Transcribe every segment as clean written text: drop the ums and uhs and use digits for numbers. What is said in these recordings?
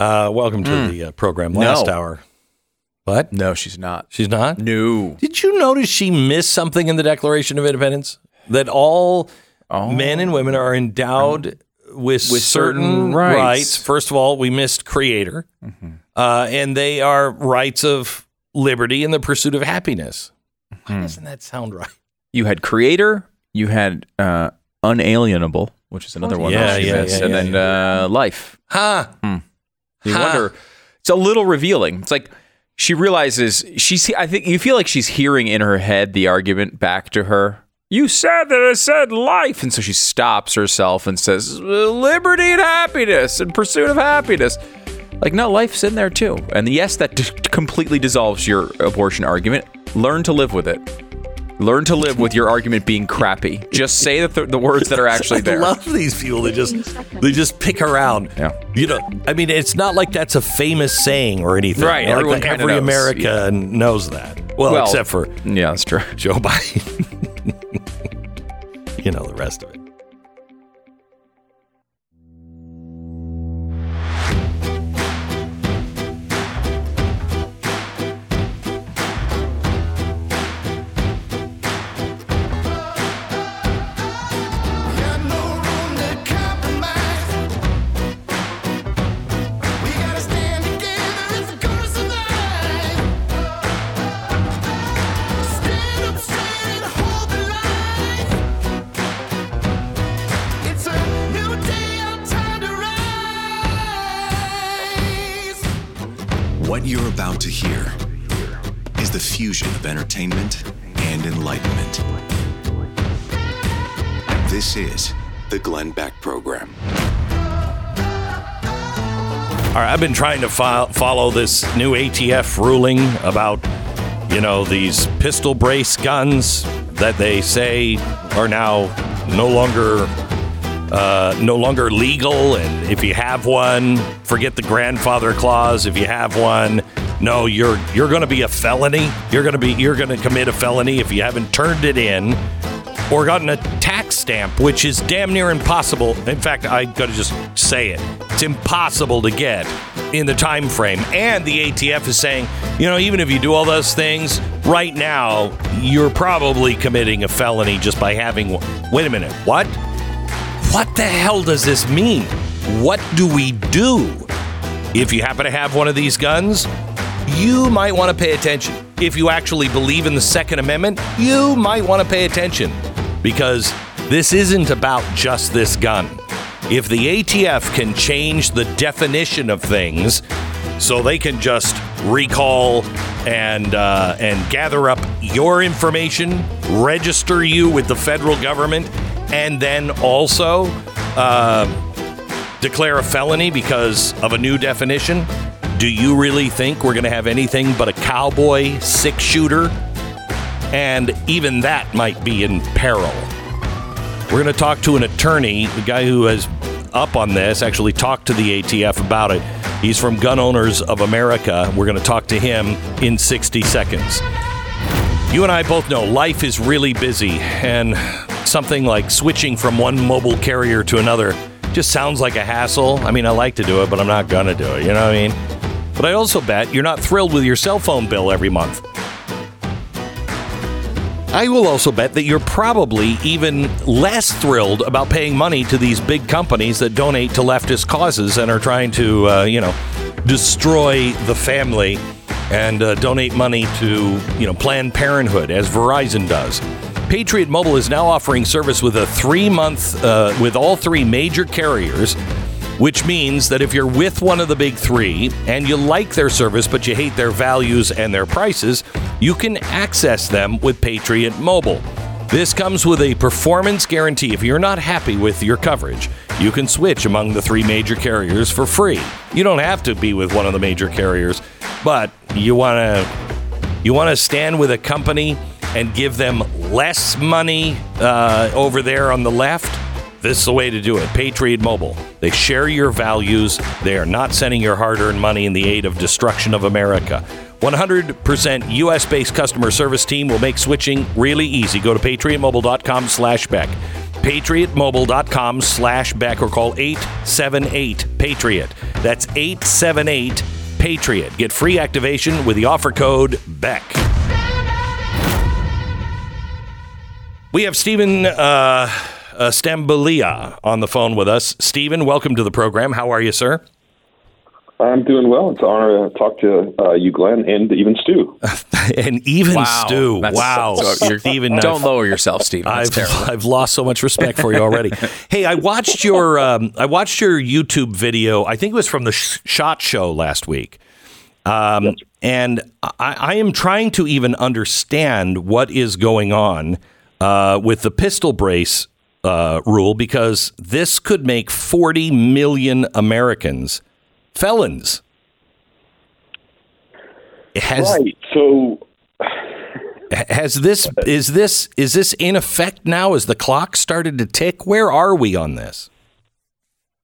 Welcome to the program last hour. What? No, she's not. She's not? No. Did you notice she missed something in the Declaration of Independence? That all men and women are endowed with certain rights. First of all, we missed creator. And they are rights of liberty and the pursuit of happiness. Why doesn't that sound right? You had creator. You had unalienable, which is another one. And then life. You wonder. It's a little revealing. It's like she realizes I think you feel like she's hearing in her head the argument back to her. You said that it said life. And so she stops herself and says, liberty and happiness and pursuit of happiness. Like, no, life's in there, too. And yes, that completely dissolves your abortion argument. Learn to live with it. Learn to live with your argument being crappy. Just say the words that are actually there. I love these people. They just pick around. Yeah. You know, I mean, it's not like that's a famous saying or anything. Right. Like everyone every knows. American knows that. Well, except for that's true. Joe Biden. You know, the rest of it. To hear is the fusion of entertainment and enlightenment. This is the Glenn Beck Program. All right, I've been trying to follow this new ATF ruling about, you know, these pistol brace guns that they say are now no longer legal. And if you have one, forget the grandfather clause. If you have one, no, you're going to be a felony. You're going to commit a felony if you haven't turned it in or gotten a tax stamp, which is damn near impossible. In fact, I got to just say it. It's impossible to get in the time frame. And the ATF is saying, you know, even if you do all those things right now, you're probably committing a felony just by having one. Wait a minute. What? What the hell does this mean? What do we do? If you happen to have one of these guns, you might want to pay attention. If you actually believe in the Second Amendment, you might want to pay attention, because this isn't about just this gun. If the ATF can change the definition of things so they can just recall and gather up your information, register you with the federal government, and then also declare a felony because of a new definition, do you really think we're going to have anything but a cowboy 6-shooter? And even that might be in peril. We're going to talk to an attorney, the guy who is up on this, actually talked to the ATF about it. He's from Gun Owners of America. We're going to talk to him in 60 seconds. You and I both know life is really busy, and something like switching from one mobile carrier to another just sounds like a hassle. I mean, I like to do it, but I'm not going to do it. You know what I mean? But I also bet you're not thrilled with your cell phone bill every month. I will also bet that you're probably even less thrilled about paying money to these big companies that donate to leftist causes and are trying to, destroy the family and donate money to, Planned Parenthood, as Verizon does. Patriot Mobile is now offering service with a 3-month with all three major carriers, which means that if you're with one of the big three and you like their service but you hate their values and their prices, you can access them with Patriot Mobile. This comes with a performance guarantee. If you're not happy with your coverage, You can switch among the three major carriers for free. You don't have to be with one of the major carriers, but you want to stand with a company and give them less money over there on the left? This is the way to do it. Patriot Mobile. They share your values. They are not sending your hard-earned money in the aid of destruction of America. 100% U.S.-based customer service team will make switching really easy. Go to patriotmobile.com/Beck. patriotmobile.com/Beck or call 878-PATRIOT. That's 878-PATRIOT. Get free activation with the offer code BECK. We have Stephen Stambulia on the phone with us. Stephen, welcome to the program. How are you, sir? I'm doing well. It's an honor to talk to you, Glenn, and even Stu. Stu. Wow. So Stephen, don't lower yourself, Stephen. I've lost so much respect for you already. Hey, I watched your YouTube video. I think it was from the SHOT Show last week. And I am trying to even understand what is going on with the pistol brace rule, because this could make 40 million Americans felons. Right. So is this in effect now? Has the clock started to tick? Where are we on this?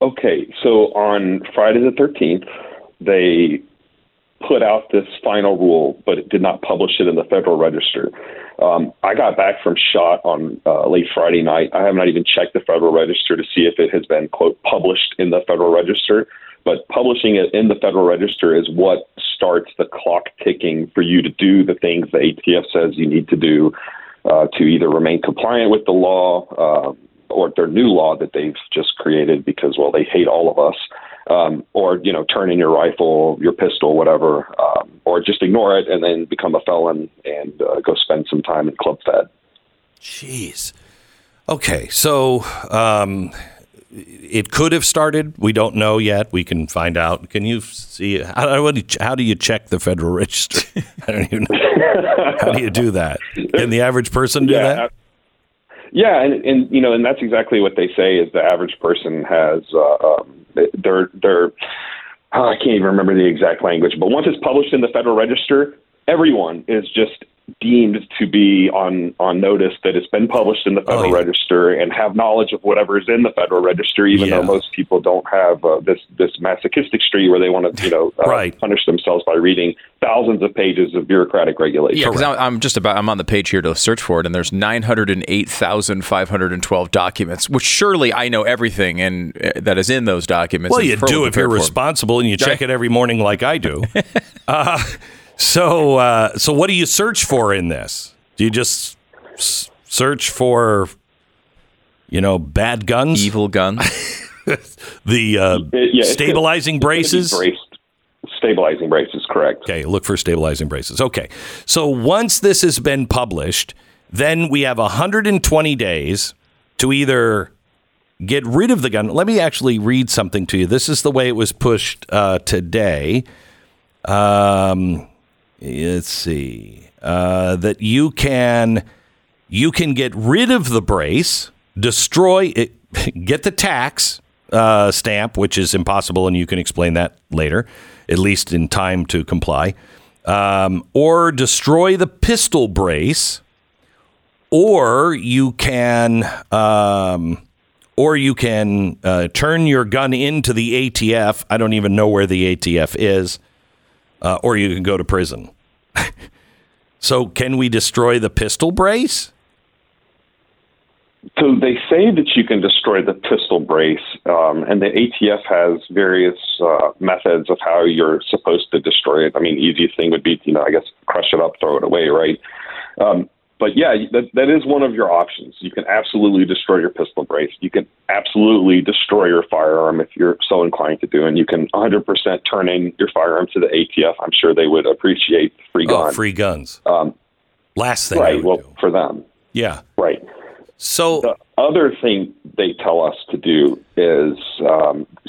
Okay. So on Friday the 13th, they put out this final rule, but it did not publish it in the Federal Register. I got back from SHOT on late Friday night. I have not even checked the Federal Register to see if it has been, quote, published in the Federal Register. But publishing it in the Federal Register is what starts the clock ticking for you to do the things the ATF says you need to do to either remain compliant with the law or their new law that they've just created because, well, they hate all of us, or, you know, turn in your rifle, your pistol, whatever, or just ignore it and then become a felon and go spend some time in Club Fed. Jeez. Okay, so... it could have started. We don't know yet. We can find out. Can you see? How do you check the Federal Register? I don't even know. How do you do that? Can the average person do that? Yeah, and you know, and that's exactly what they say is the average person has I can't even remember the exact language, but once it's published in the Federal Register, everyone is just deemed to be on notice that it's been published in the Federal Register and have knowledge of whatever is in the Federal Register, even though most people don't have this masochistic streak where they want to, you know, punish themselves by reading thousands of pages of bureaucratic regulation. Yeah, because I'm on the page here to search for it, and there's 908,512 documents, which surely I know everything and that is in those documents. Well, you do if you're responsible and you check it every morning like I do. So what do you search for in this? Do you just search for, you know, bad guns, evil guns, the stabilizing braces? Stabilizing braces, correct. Okay, look for stabilizing braces. Okay, so once this has been published, then we have 120 days to either get rid of the gun. Let me actually read something to you. This is the way it was pushed today. Let's see, that you can get rid of the brace, destroy it, get the tax stamp, which is impossible. And you can explain that later, at least in time to comply, or destroy the pistol brace, or you can turn your gun into the ATF. I don't even know where the ATF is. Or you can go to prison. So can we destroy the pistol brace? So they say that you can destroy the pistol brace, and the ATF has various methods of how you're supposed to destroy it. I mean, the easiest thing would be, you know, I guess, crush it up, throw it away, right? But yeah, that is one of your options. You can absolutely destroy your pistol brace. You can absolutely destroy your firearm if you're so inclined to do, and you can 100% turn in your firearm to the ATF. I'm sure they would appreciate free guns. Oh, free guns. Last thing. Right, well, for them. Yeah. Right. So the other thing they tell us to do is,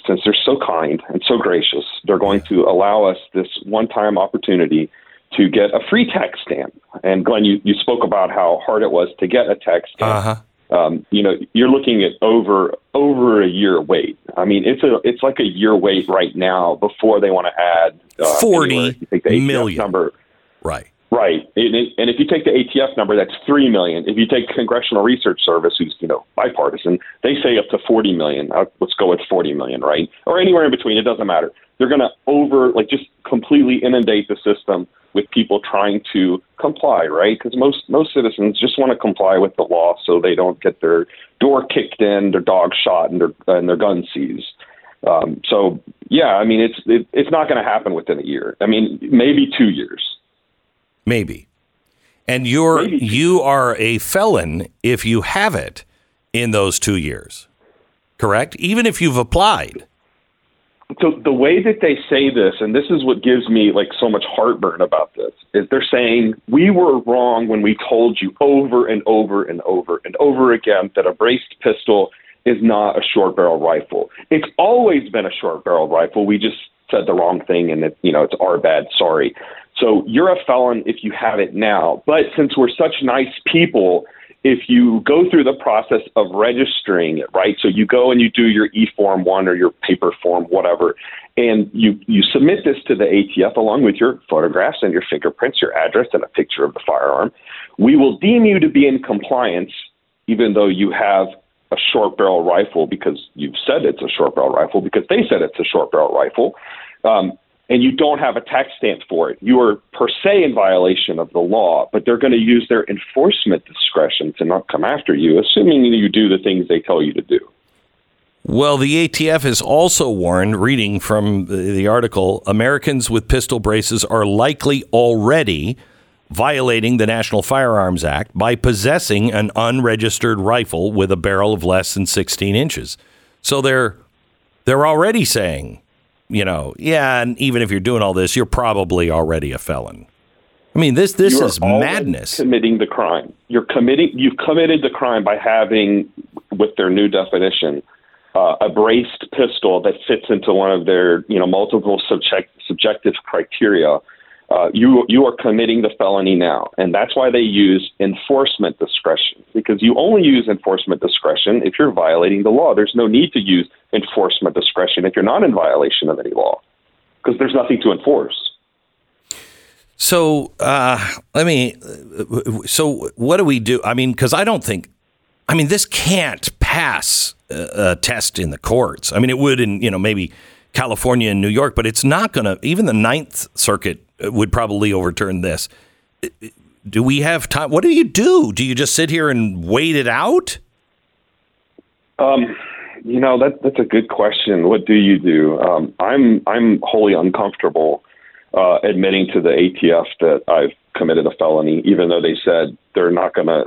since they're so kind and so gracious, they're going to allow us this one-time opportunity to get a free tax stamp. And Glenn, you spoke about how hard it was to get a tax stamp. You're looking at over a year wait. I mean, it's like a year wait right now before they want to add 40 million number. Right. Right. And if you take the ATF number, that's 3 million. If you take Congressional Research Service, who's, bipartisan, they say up to 40 million. Let's go with 40 million, right? Or anywhere in between. It doesn't matter. They're going to just completely inundate the system with people trying to comply, right? Because most citizens just want to comply with the law so they don't get their door kicked in, their dog shot, and their gun seized. It's not going to happen within a year. I mean, maybe 2 years. Maybe. And you are a felon if you have it in those 2 years, correct? Even if you've applied. So the way that they say this, and this is what gives me so much heartburn about this, is they're saying we were wrong when we told you over and over and over and over again that a braced pistol is not a short barrel rifle. It's always been a short barrel rifle. We just said the wrong thing, and it's our bad. Sorry. So you're a felon if you have it now. But since we're such nice people, if you go through the process of registering it, right, so you go and you do your e-form 1 or your paper form, whatever, and you submit this to the ATF along with your photographs and your fingerprints, your address, and a picture of the firearm, we will deem you to be in compliance even though you have a short barrel rifle because you've said it's a short barrel rifle because they said it's a short barrel rifle. And you don't have a tax stamp for it. You are per se in violation of the law, but they're going to use their enforcement discretion to not come after you, assuming you do the things they tell you to do. Well, the ATF has also warned, reading from the article, Americans with pistol braces are likely already violating the National Firearms Act by possessing an unregistered rifle with a barrel of less than 16 inches. So they're already saying, and even if you're doing all this, you're probably already a felon. I mean, this is madness. Committing the crime. You've committed the crime by having, with their new definition, a braced pistol that fits into one of their, multiple subjective criteria. You are committing the felony now, and that's why they use enforcement discretion, because you only use enforcement discretion if you're violating the law. There's no need to use enforcement discretion if you're not in violation of any law, because there's nothing to enforce. So so what do we do? I mean, because this can't pass a test in the courts. I mean, it would in, maybe California and New York, but it's not going to, even the Ninth Circuit would probably overturn this. Do we have time? What do you do? Do you just sit here and wait it out? That's a good question. What do you do? I'm wholly uncomfortable admitting to the ATF that I've committed a felony, even though they said they're not going to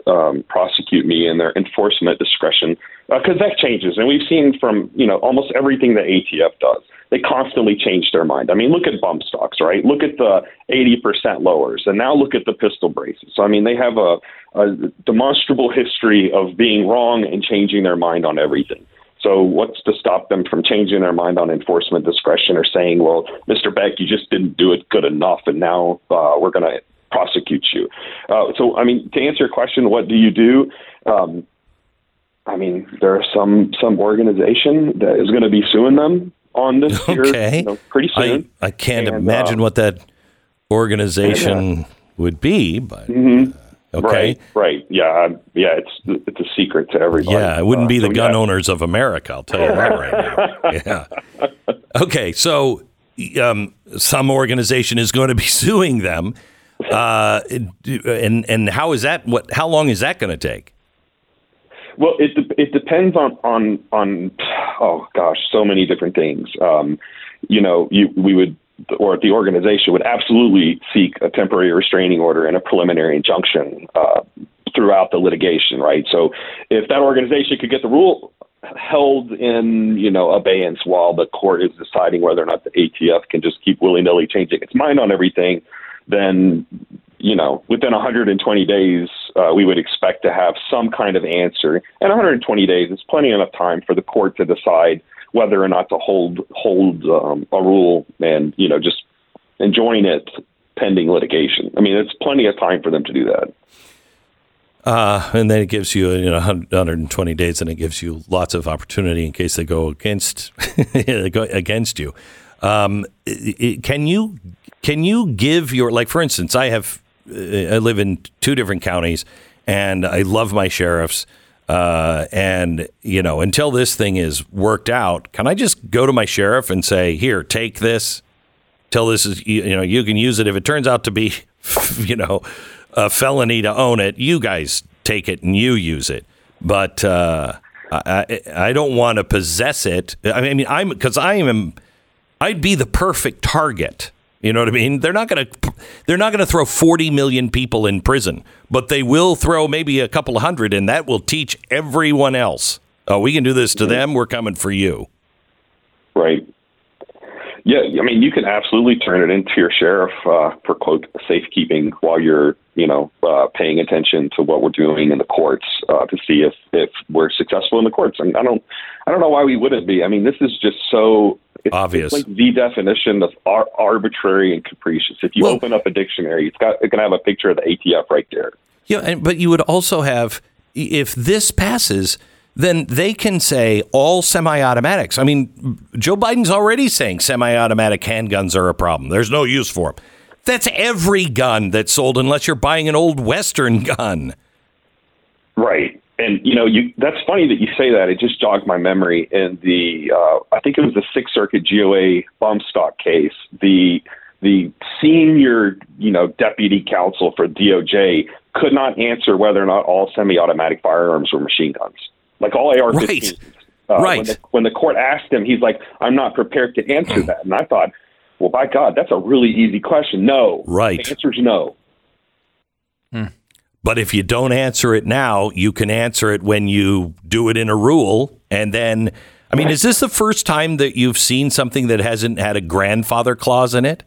prosecute me in their enforcement discretion, because that changes. And we've seen from, almost everything that ATF does. They constantly change their mind. I mean, look at bump stocks, right? Look at the 80% lowers, and now look at the pistol braces. So, I mean, they have a demonstrable history of being wrong and changing their mind on everything. So what's to stop them from changing their mind on enforcement discretion or saying, well, Mr. Beck, you just didn't do it good enough, and now we're going to prosecute you. To answer your question, what do you do? There are some organization that is going to be suing them on this here, pretty soon. I can't imagine what that organization would be, but okay. Right. Yeah. It's a secret to everybody. Yeah, it wouldn't be the Gun Owners of America, I'll tell you that right now. Yeah. Okay, so some organization is going to be suing them. And how is that? How long is that going to take? Well, it depends on so many different things. The organization would absolutely seek a temporary restraining order and a preliminary injunction throughout the litigation, right? So if that organization could get the rule held in, abeyance while the court is deciding whether or not the ATF can just keep willy-nilly changing its mind on everything, then, within 120 days, we would expect to have some kind of answer. And 120 days is plenty enough time for the court to decide whether or not to hold a rule and, just enjoin it pending litigation. I mean, it's plenty of time for them to do that. And then it gives you, 120 days, and it gives you lots of opportunity in case they go against you. Can you give your, like, for instance, I live in two different counties, and I love my sheriffs. And, until this thing is worked out, can I just go to my sheriff and say, here, take this till this is, you can use it. If it turns out to be, a felony to own it, you guys take it and you use it. But I don't want to possess it. I mean, I'd be the perfect target. You know what I mean? They're not going to throw 40 million people in prison, but they will throw maybe a couple of hundred, and that will teach everyone else. Oh, we can do this to them. We're coming for you. Right. Yeah. I mean, you can absolutely turn it into your sheriff for, quote, safekeeping while you're, paying attention to what we're doing in the courts to see if we're successful in the courts. I mean, I don't know why we wouldn't be. I mean, this is just so. It's obvious. It's like the definition of arbitrary and capricious. If you open up a dictionary, it's going to have a picture of the ATF right there. Yeah, but you would also have, if this passes, then they can say all semi-automatics. I mean, Joe Biden's already saying semi-automatic handguns are a problem. There's no use for them. That's every gun that's sold unless you're buying an old Western gun. Right. And, that's funny that you say that. It just jogged my memory. In the, I think it was the Sixth Circuit GOA bomb stock case, the senior, deputy counsel for DOJ could not answer whether or not all semi-automatic firearms were machine guns. Like all AR-15s. Right. Right. When the court asked him, he's like, I'm not prepared to answer that. And I thought, well, by God, that's a really easy question. No. Right. The answer is no. Hmm. But if you don't answer it now, you can answer it when you do it in a rule. And then, I mean, is this the first time that you've seen something that hasn't had a grandfather clause in it?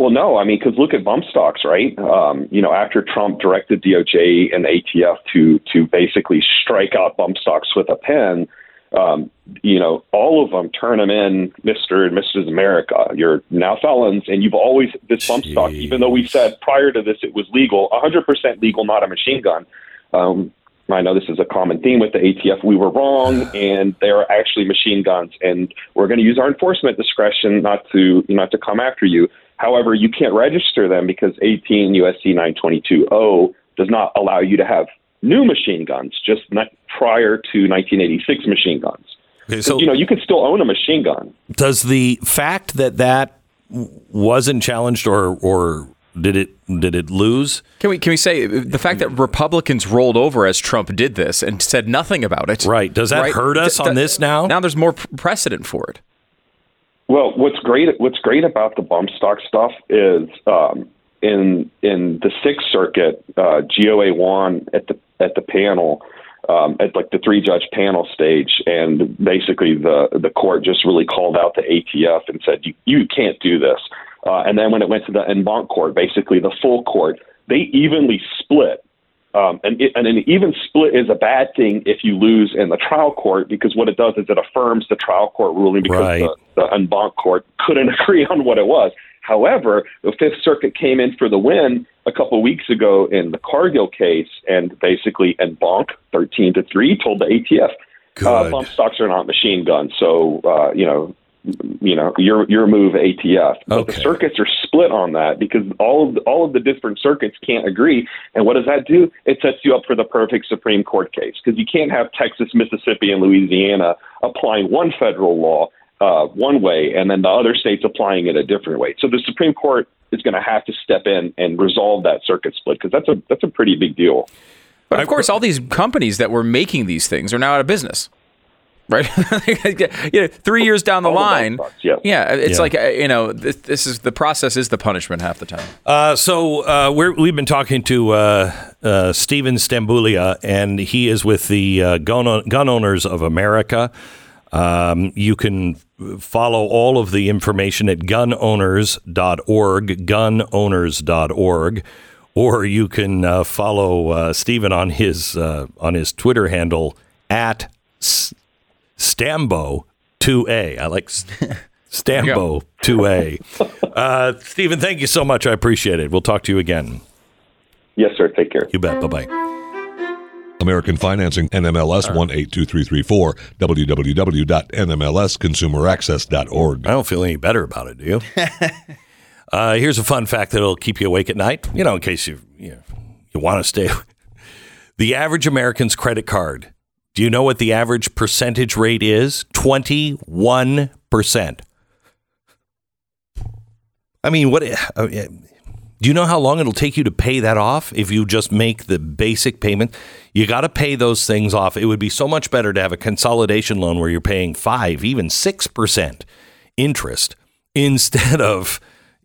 Well, no. I mean, because look at bump stocks, right? After Trump directed DOJ and ATF to basically strike out bump stocks with a pen, all of them, turn them in, Mr. and Mrs. America. You're now felons, and you've always, this bump stock, even though we said prior to this it was legal, 100% legal, not a machine gun. I know this is a common theme with the ATF. We were wrong, and they are actually machine guns, and we're going to use our enforcement discretion not to come after you. However, you can't register them because 18 U.S.C. 922-0 does not allow you to have new machine guns, just not prior to 1986 machine guns. Okay, so, you can still own a machine gun. Does the fact that wasn't challenged, or did it lose? Can we say the fact that Republicans rolled over as Trump did this and said nothing about it? Right. Does that hurt us on this now? Now there's more precedent for it. Well, what's great about the bump stock stuff is in the Sixth Circuit, GOA won at the panel, at like the three-judge panel stage, and basically the court just really called out the ATF and said, you can't do this. And then when it went to the en banc court, basically the full court, they evenly split. And an even split is a bad thing if you lose in the trial court, because what it does is it affirms the trial court ruling because the en banc court couldn't agree on what it was. However, the Fifth Circuit came in for the win a couple of weeks ago in the Cargill case, and basically en banc 13-3 told the ATF, bump stocks are not machine guns. So your move, ATF. But okay. The circuits are split on that because all of the different circuits can't agree. And what does that do? It sets you up for the perfect Supreme Court case, because you can't have Texas, Mississippi, and Louisiana applying one federal law one way, and then the other states applying it a different way. So the Supreme Court is going to have to step in and resolve that circuit split, because that's a pretty big deal. But of course, all these companies that were making these things are now out of business, right? 3 years down the line. This is the process is the punishment half the time. We've been talking to Stephen Stamboulia, and he is with the Gun Owners of America. You can follow all of the information at gunowners.org, gunowners.org, or you can follow Stephen on his Twitter handle at Stambo2A. I like Stambo2A. Stephen, thank you so much. I appreciate it. We'll talk to you again. Yes, sir. Take care. You bet. Bye-bye. American Financing, NMLS 182334, www.nmlsconsumeraccess.org. I don't feel any better about it, do you? Here's a fun fact that'll keep you awake at night, you know, in case you want to stay. The average American's credit card, do you know what the average percentage rate is? 21%. I mean, what... do you know how long it'll take you to pay that off if you just make the basic payment? You got to pay those things off. It would be so much better to have a consolidation loan where you're paying 5%, even 6% interest instead of,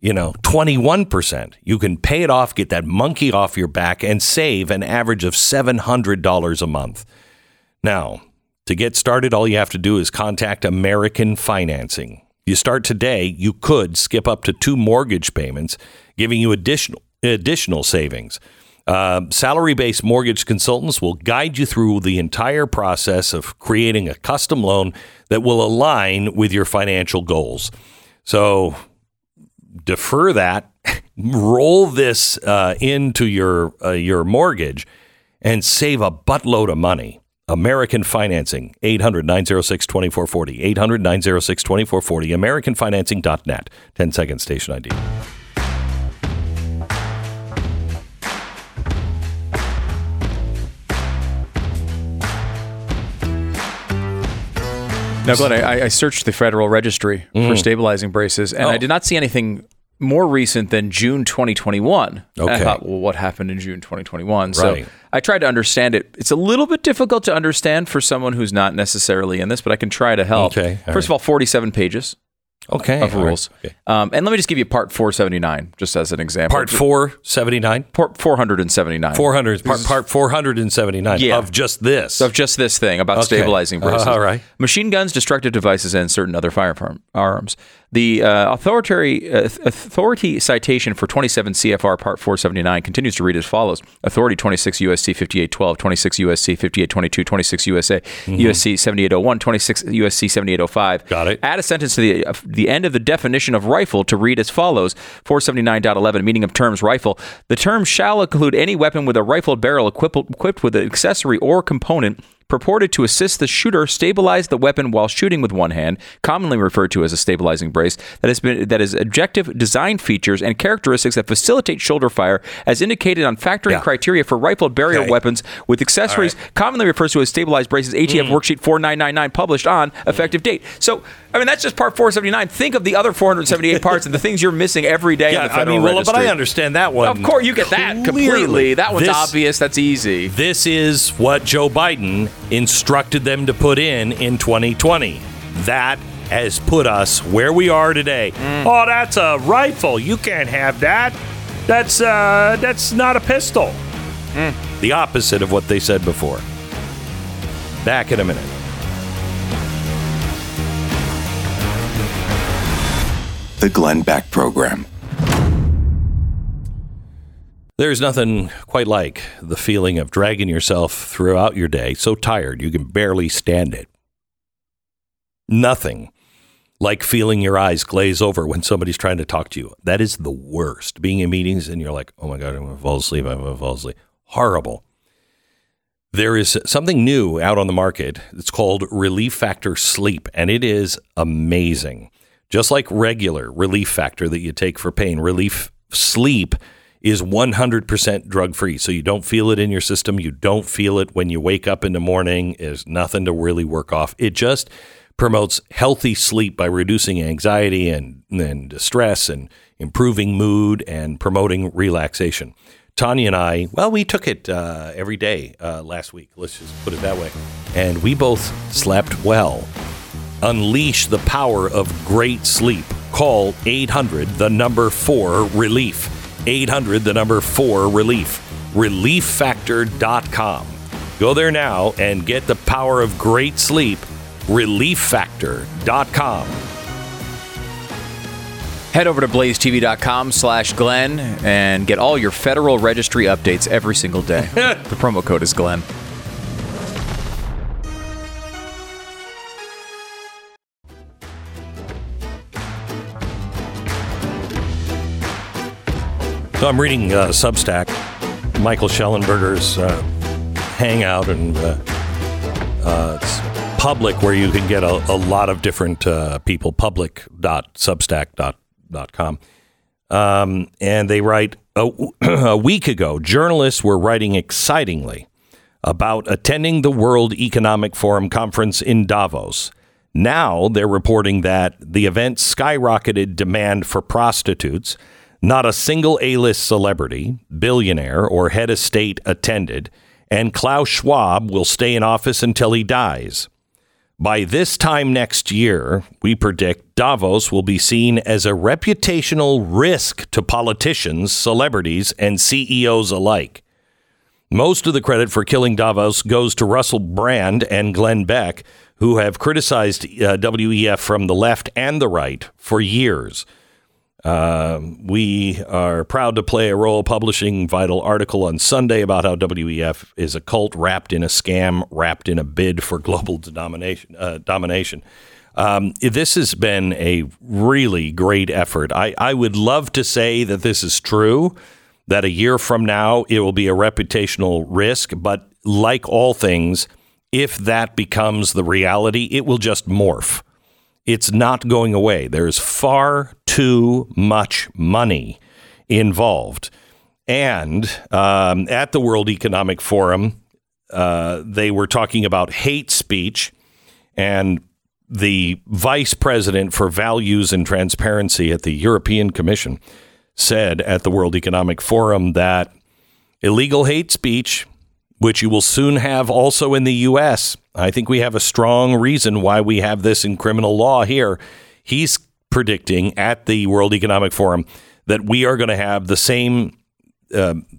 21%. You can pay it off, get that monkey off your back, and save an average of $700 a month. Now, to get started, all you have to do is contact American Financing. You start today, you could skip up to 2 mortgage payments, giving you additional savings. Salary-based mortgage consultants will guide you through the entire process of creating a custom loan that will align with your financial goals. So defer that, roll this into your mortgage, and save a buttload of money. American Financing, 800-906-2440, 800-906-2440, AmericanFinancing.net. 10-second station ID. Now, Glenn, I searched the Federal Registry for stabilizing braces, and I did not see anything more recent than June 2021. Okay. I thought, well, what happened in June 2021? Right. So I tried to understand it. It's a little bit difficult to understand for someone who's not necessarily in this, but I can try to help. Okay. First of all, 47 pages of rules. Right. Okay. And let me just give you part 479, just as an example. Part 479? 479. Part 479 of just this. So of just this thing about stabilizing braces. All right. Machine guns, destructive devices, and certain other firearms. The authority citation for 27 CFR Part 479 continues to read as follows. Authority 26 U.S.C. 5812, 26 U.S.C. 5822, 26 USA, U.S.C. 7801, 26 U.S.C. 7805. Got it. Add a sentence to the end of the definition of rifle to read as follows. 479.11, meaning of terms rifle. The term shall include any weapon with a rifled barrel equipped with an accessory or component purported to assist the shooter stabilize the weapon while shooting with one hand, commonly referred to as a stabilizing brace, that is objective design features and characteristics that facilitate shoulder fire as indicated on factory criteria for rifled barrel weapons with accessories, commonly referred to as stabilized braces, ATF worksheet 4999, published on effective date. So, I mean, that's just part 479. Think of the other 478 parts and the things you're missing every day in the Federal Registry. But I understand that one. Of course, you get that completely. That one's obvious. That's easy. This is what Joe Biden instructed them to put in 2020. That has put us where we are today. Oh, that's a rifle. You can't have that. That's not a pistol. The opposite of what they said before. Back in a minute. The Glenn Beck Program. There's nothing quite like the feeling of dragging yourself throughout your day, so tired you can barely stand it. Nothing like feeling your eyes glaze over when somebody's trying to talk to you. That is the worst. Being in meetings and you're like, oh my God, I'm going to fall asleep. Horrible. There is something new out on the market. It's called Relief Factor Sleep, and it is amazing. Just like regular Relief Factor that you take for pain, Relief Sleep is 100% drug-free, so you don't feel it in your system. You don't feel it when you wake up in the morning. There's nothing to really work off. It just promotes healthy sleep by reducing anxiety and distress and improving mood and promoting relaxation. Tanya and I, we took it every day last week. Let's just put it that way. And we both slept well. Unleash the power of great sleep. Call 800-4-RELIEF. 800-4-RELIEF, relieffactor.com. Go there now and get the power of great sleep, relieffactor.com. Head over to blazetv.com/Glenn and get all your Federal Registry updates every single day. The promo code is Glenn. So I'm reading Substack, Michael Schellenberger's hangout and public, where you can get a lot of different people, public.substack.com. And they write, a week ago, journalists were writing excitingly about attending the World Economic Forum conference in Davos. Now they're reporting that the event skyrocketed demand for prostitutes. Not a single A-list celebrity, billionaire, or head of state attended, and Klaus Schwab will stay in office until he dies. By this time next year, we predict Davos will be seen as a reputational risk to politicians, celebrities, and CEOs alike. Most of the credit for killing Davos goes to Russell Brand and Glenn Beck, who have criticized WEF from the left and the right for years. We are proud to play a role publishing Vital article on Sunday about how WEF is a cult wrapped in a scam, wrapped in a bid for global domination. This has been a really great effort. I would love to say that this is true, that a year from now it will be a reputational risk. But like all things, if that becomes the reality, it will just morph. It's not going away. There's far too much money involved. And at the World Economic Forum, they were talking about hate speech, and the vice president for values and transparency at the European Commission said at the World Economic Forum that illegal hate speech, which you will soon have also in the U.S. I think we have a strong reason why we have this in criminal law here. He's predicting at the World Economic Forum that we are going to have the same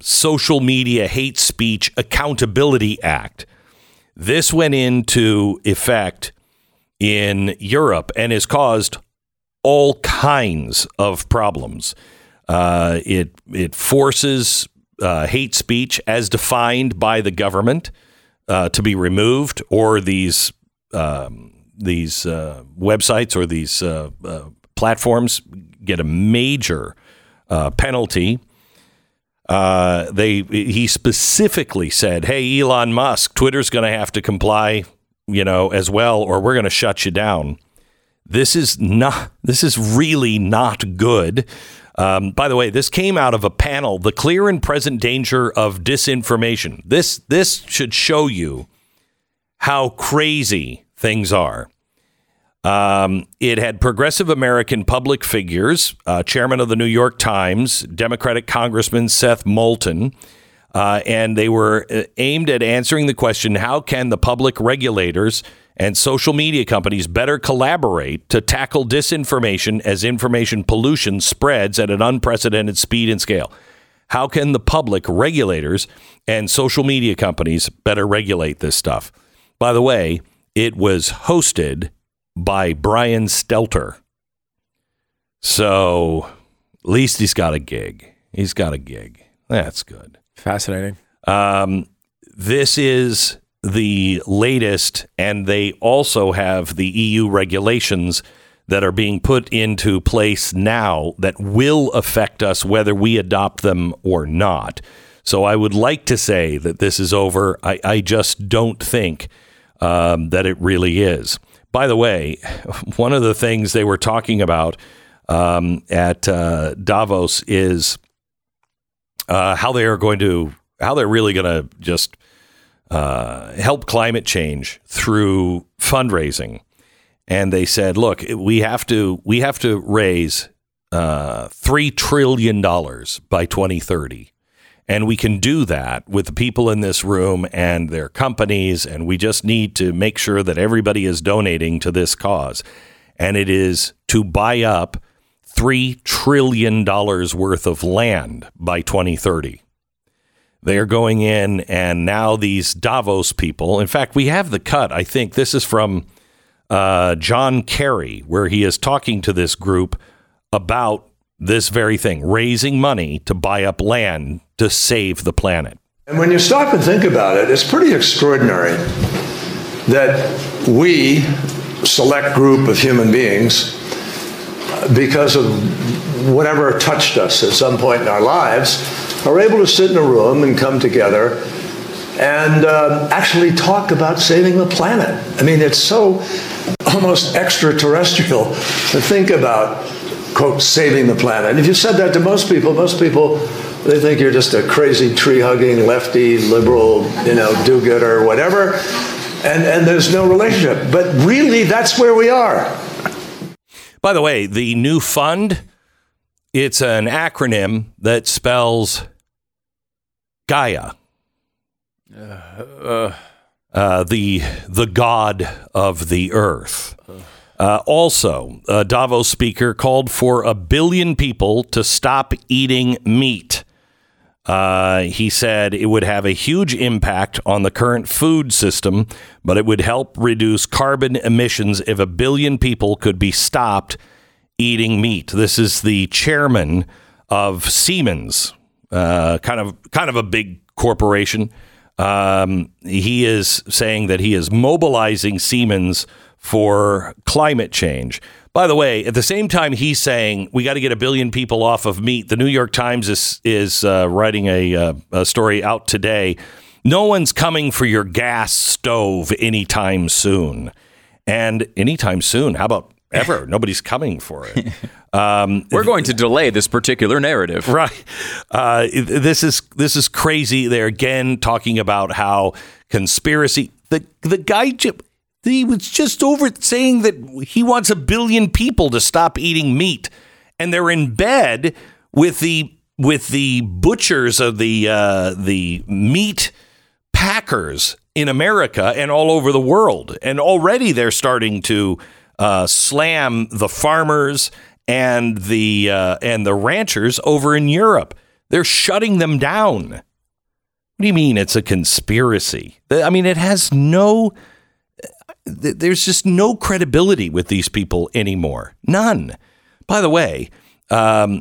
social media hate speech accountability act. This went into effect in Europe and has caused all kinds of problems. It forces hate speech as defined by the government to be removed, or these websites or these platforms get a major penalty. He specifically said, "Hey, Elon Musk, Twitter's going to have to comply, as well, or we're going to shut you down." This is really not good. By the way, this came out of a panel, The Clear and Present Danger of Disinformation. This should show you how crazy things are. It had progressive American public figures, chairman of the New York Times, Democratic Congressman Seth Moulton, and they were aimed at answering the question, how can the public regulators and social media companies better collaborate to tackle disinformation as information pollution spreads at an unprecedented speed and scale? How can the public regulators and social media companies better regulate this stuff? By the way, it was hosted by Brian Stelter. So at least he's got a gig. That's good. Fascinating. This is the latest, and they also have the EU regulations that are being put into place now that will affect us whether we adopt them or not. So I would like to say that this is over. I just don't think that it really is. By the way, one of the things they were talking about at Davos is how they're really going to just help climate change through fundraising. And they said, look, we have to raise $3 trillion by 2030. And we can do that with the people in this room and their companies. And we just need to make sure that everybody is donating to this cause. And it is to buy up $3 trillion worth of land by 2030. They are going in, and now these Davos people. In fact, we have the cut. I think this is from John Kerry, where he is talking to this group about this very thing, raising money to buy up land to save the planet. And when you stop and think about it, it's pretty extraordinary that we, select group of human beings, because of whatever touched us at some point in our lives, are able to sit in a room and come together and actually talk about saving the planet. I mean, it's so almost extraterrestrial to think about, quote, saving the planet. And if you said that to most people, they think you're just a crazy tree-hugging, lefty, liberal, you know, do-gooder, whatever, and there's no relationship. But really, that's where we are. By the way, the new fund, it's an acronym that spells Gaia. The god of the earth. Also, a Davos speaker called for 1 billion people to stop eating meat. He said it would have a huge impact on the current food system, but it would help reduce carbon emissions if 1 billion people could be stopped eating meat. This is the chairman of Siemens, kind of a big corporation. He is saying that he is mobilizing Siemens for climate change. By the way, at the same time, he's saying we got to get 1 billion people off of meat. The New York Times is writing a story out today. No one's coming for your gas stove anytime soon. And anytime soon, how about ever? Nobody's coming for it. We're going to delay this particular narrative. Right. This is crazy. They're again talking about how conspiracy. The guy, he was just over saying that he wants 1 billion people to stop eating meat. And they're in bed with the butchers of the meat packers in America and all over the world. And already they're starting to slam the farmers and the ranchers over in Europe. They're shutting them down. What do you mean it's a conspiracy? I mean, it has no, there's just no credibility with these people anymore. None. By the way, let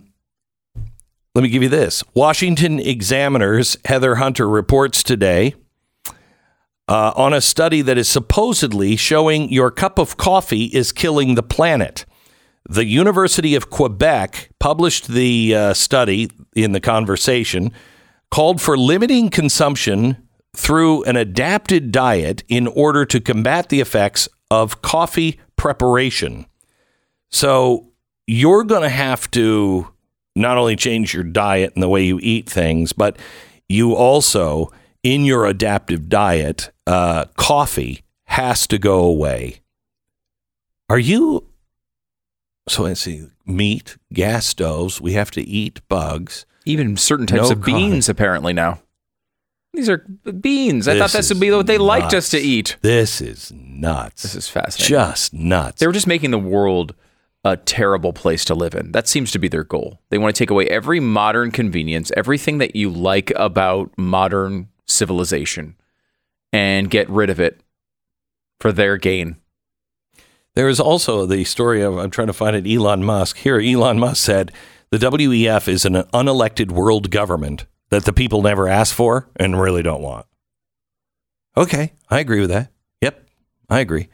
me give you this. Washington Examiner's Heather Hunter reports today on a study that is supposedly showing your cup of coffee is killing the planet. The University of Quebec published the study in The Conversation, called for limiting consumption through an adapted diet in order to combat the effects of coffee preparation. So you're going to have to not only change your diet and the way you eat things, but you also, in your adaptive diet, coffee has to go away. Are you... So let's see, meat, gas stoves, we have to eat bugs. Even certain types of beans, apparently, now. These are beans. I thought this would be what they liked us to eat. This is nuts. This is fascinating. Just nuts. They were just making the world a terrible place to live in. That seems to be their goal. They want to take away every modern convenience, everything that you like about modern civilization, and get rid of it for their gain. There is also the story of, I'm trying to find it, Elon Musk. Here, Elon Musk said, the WEF is an unelected world government that the people never asked for and really don't want. Okay, I agree with that. Yep, I agree.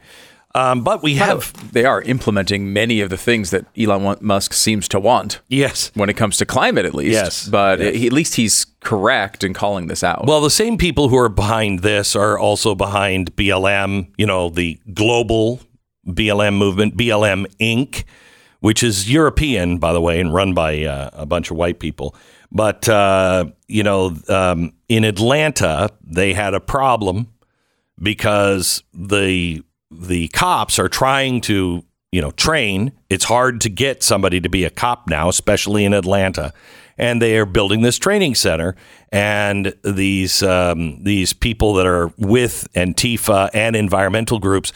But we have... They are implementing many of the things that Elon Musk seems to want. Yes. When it comes to climate, at least. Yes. But yes. At least he's correct in calling this out. Well, the same people who are behind this are also behind BLM, you know, the global... BLM movement, BLM Inc., which is European, by the way, and run by a bunch of white people. But, in Atlanta, they had a problem because the cops are trying to, train. It's hard to get somebody to be a cop now, especially in Atlanta. And they are building this training center. And these people that are with Antifa and environmental groups,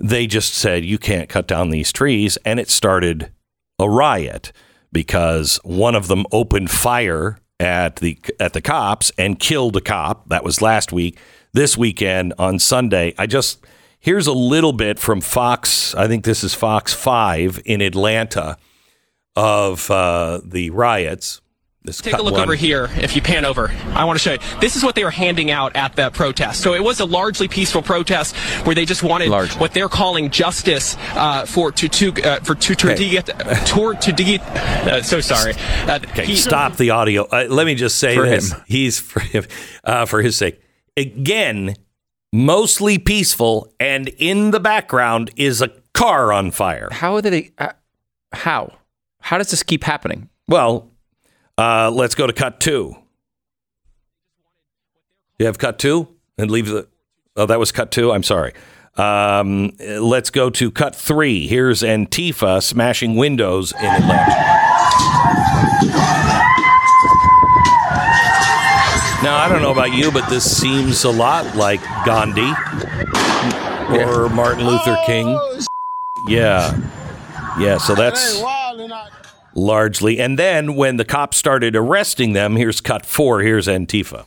they just said, you can't cut down these trees. And it started a riot because one of them opened fire at the cops and killed a cop. That was last week. This weekend on Sunday, here's a little bit from Fox. I think this is Fox 5 in Atlanta of the riots. Take a look over here if you pan over. I want to show you. This is what they were handing out at that protest. So it was a largely peaceful protest where they just wanted what they're calling justice Stop the audio. Let me just say this. For his sake. Again, mostly peaceful, and in the background is a car on fire. How did they? How does this keep happening? Well, let's go to cut two. You have cut two and leave the. Oh, that was cut two. I'm sorry. Let's go to cut three. Here's Antifa smashing windows in Atlanta. Now, I don't know about you, but this seems a lot like Gandhi or Martin Luther King. Yeah, so that's largely. And then when the cops started arresting them, here's cut four. Here's Antifa.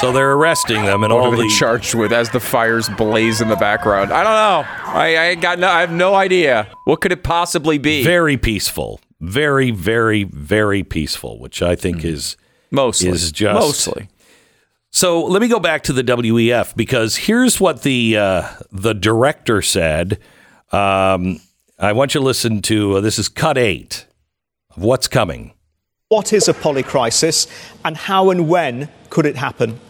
So they're arresting them, and all they charged with as the fires blaze in the background. I don't know. I have no idea. What could it possibly be? Very peaceful, very, very, very peaceful, which I think is mostly. So let me go back to the WEF, because here's what the director said. I want you to listen to this is cut eight of what's coming. What is a polycrisis, and how and when could it happen?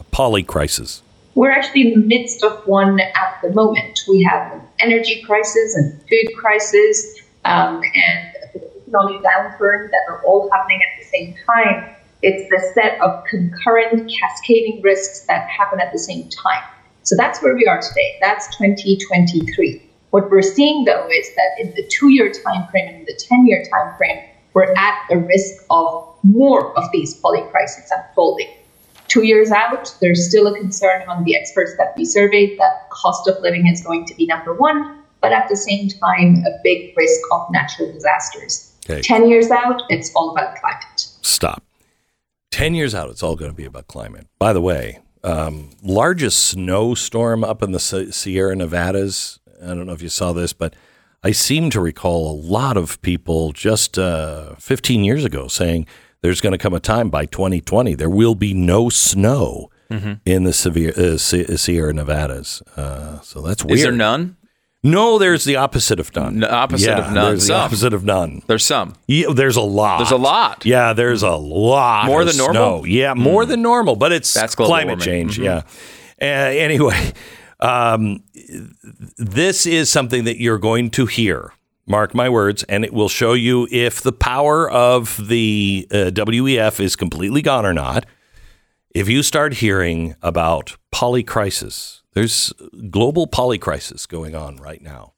A polycrisis. We're actually in the midst of one at the moment. We have an energy crisis and food crisis and an economic downturn that are all happening at the same time. It's the set of concurrent cascading risks that happen at the same time. So that's where we are today. That's 2023. What we're seeing, though, is that in the 2-year time frame and the 10-year time frame, we're at a risk of more of these polycrises unfolding. 2 years out, there's still a concern among the experts that we surveyed that cost of living is going to be number one, but at the same time, a big risk of natural disasters. Okay. 10 years out, it's all about climate. Stop. 10 years out, it's all going to be about climate. By the way, largest snowstorm up in the Sierra Nevadas. I don't know if you saw this, but I seem to recall a lot of people just 15 years ago saying there's going to come a time by 2020 there will be no snow in the Sierra Nevadas. So that's weird. Is there none? No, there's the opposite of none. Opposite of none. There's the opposite of none. There's some. Yeah, there's a lot. Yeah, there's a lot. More than normal? Snow. Yeah, more than normal, but that's climate change. Yeah. Anyway. This is something that you're going to hear, mark my words, and it will show you if the power of the WEF is completely gone or not. If you start hearing about polycrisis, there's global polycrisis going on right now.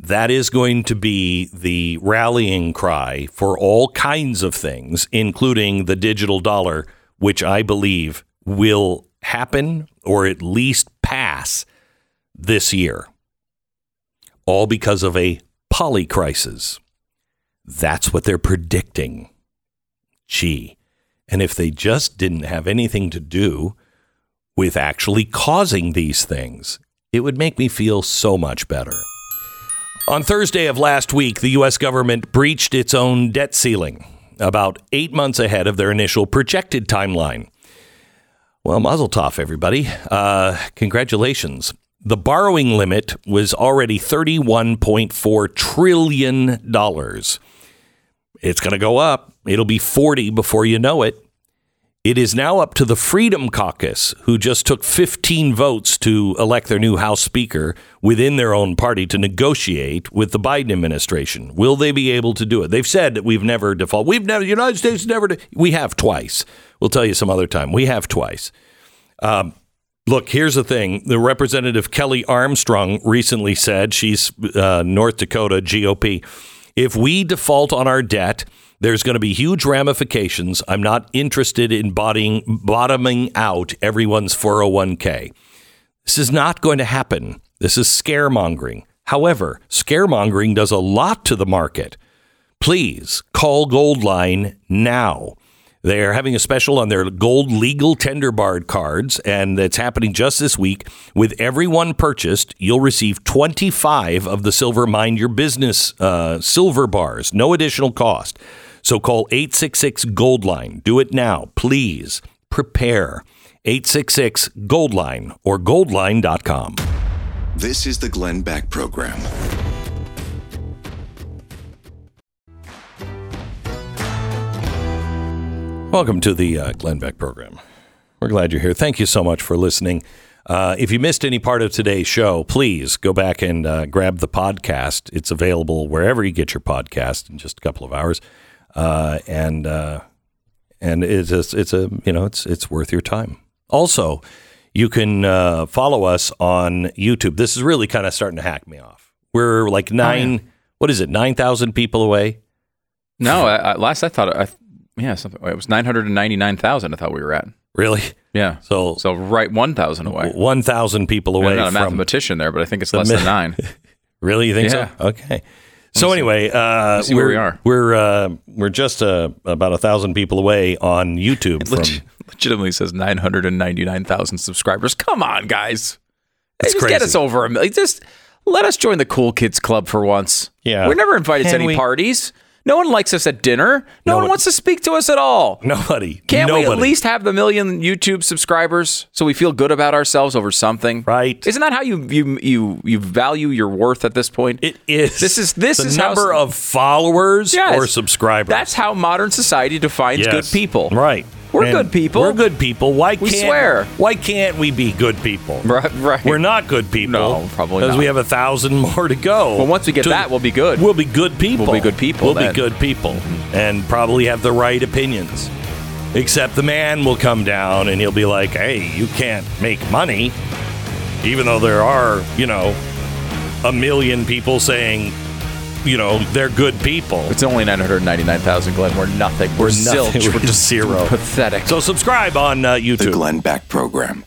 That is going to be the rallying cry for all kinds of things, including the digital dollar, which I believe will happen or at least pass this year, all because of a polycrisis. That's what they're predicting. Gee, and if they just didn't have anything to do with actually causing these things, it would make me feel so much better. On Thursday of last week, the U.S. government breached its own debt ceiling about 8 months ahead of their initial projected timeline. Well, mazel tov, everybody. Congratulations. The borrowing limit was already $31.4 trillion. It's going to go up. It'll be 40 before you know it. It is now up to the Freedom Caucus, who just took 15 votes to elect their new House Speaker within their own party to negotiate with the Biden administration. Will they be able to do it? They've said that we've never default. The United States never. We have twice. We'll tell you some other time. We have twice. Look, here's the thing. The Representative Kelly Armstrong recently said, she's North Dakota GOP, if we default on our debt, there's going to be huge ramifications. I'm not interested in bottoming out everyone's 401k. This is not going to happen. This is scaremongering. However, scaremongering does a lot to the market. Please call Goldline now. They're having a special on their gold legal tender barred cards, and it's happening just this week. With every one purchased, you'll receive 25 of the silver Mind Your Business silver bars, no additional cost. So call 866-GOLDLINE. Do it now. Please prepare. 866-GOLDLINE or goldline.com. This is the Glenn Beck Program. Welcome to the Glenn Beck Program. We're glad you're here. Thank you so much for listening. If you missed any part of today's show, please go back and grab the podcast. It's available wherever you get your podcast in just a couple of hours. And it's a you know, it's worth your time. Also, you can follow us on YouTube. This is really kind of starting to hack me off. We're like 9,000 people away. No, it was 999,000. I thought we were at. Really? Yeah. So right 1,000 away. 1,000 people away. I'm not a mathematician there, but I think it's less than 9. Really? You think so? Okay. So anyway, we're just about 1,000 people away on YouTube. It legitimately says 999,000 subscribers. Come on, guys. That's crazy. Get us over a million. Just let us join the cool kids club for once. Yeah. We're never invited to any parties. No one likes us at dinner. No one wants to speak to us at all. Nobody. Can't we at least have the million YouTube subscribers so we feel good about ourselves over something? Right. Isn't that how you value your worth at this point? It is. This is number of followers or subscribers. That's how modern society defines good people. Right. We're good people. Why can't we be good people? Right. We're not good people. No, probably not. Because we have 1,000 more to go. Well, once we get that, we'll be good. We'll be good people. And probably have the right opinions. Except the man will come down and he'll be like, hey, you can't make money. Even though there are, a million people saying, they're good people. It's only 999,000, Glenn. We're nothing. We're silch. We're just zero. Pathetic. So subscribe on YouTube. The Glenn Beck Program.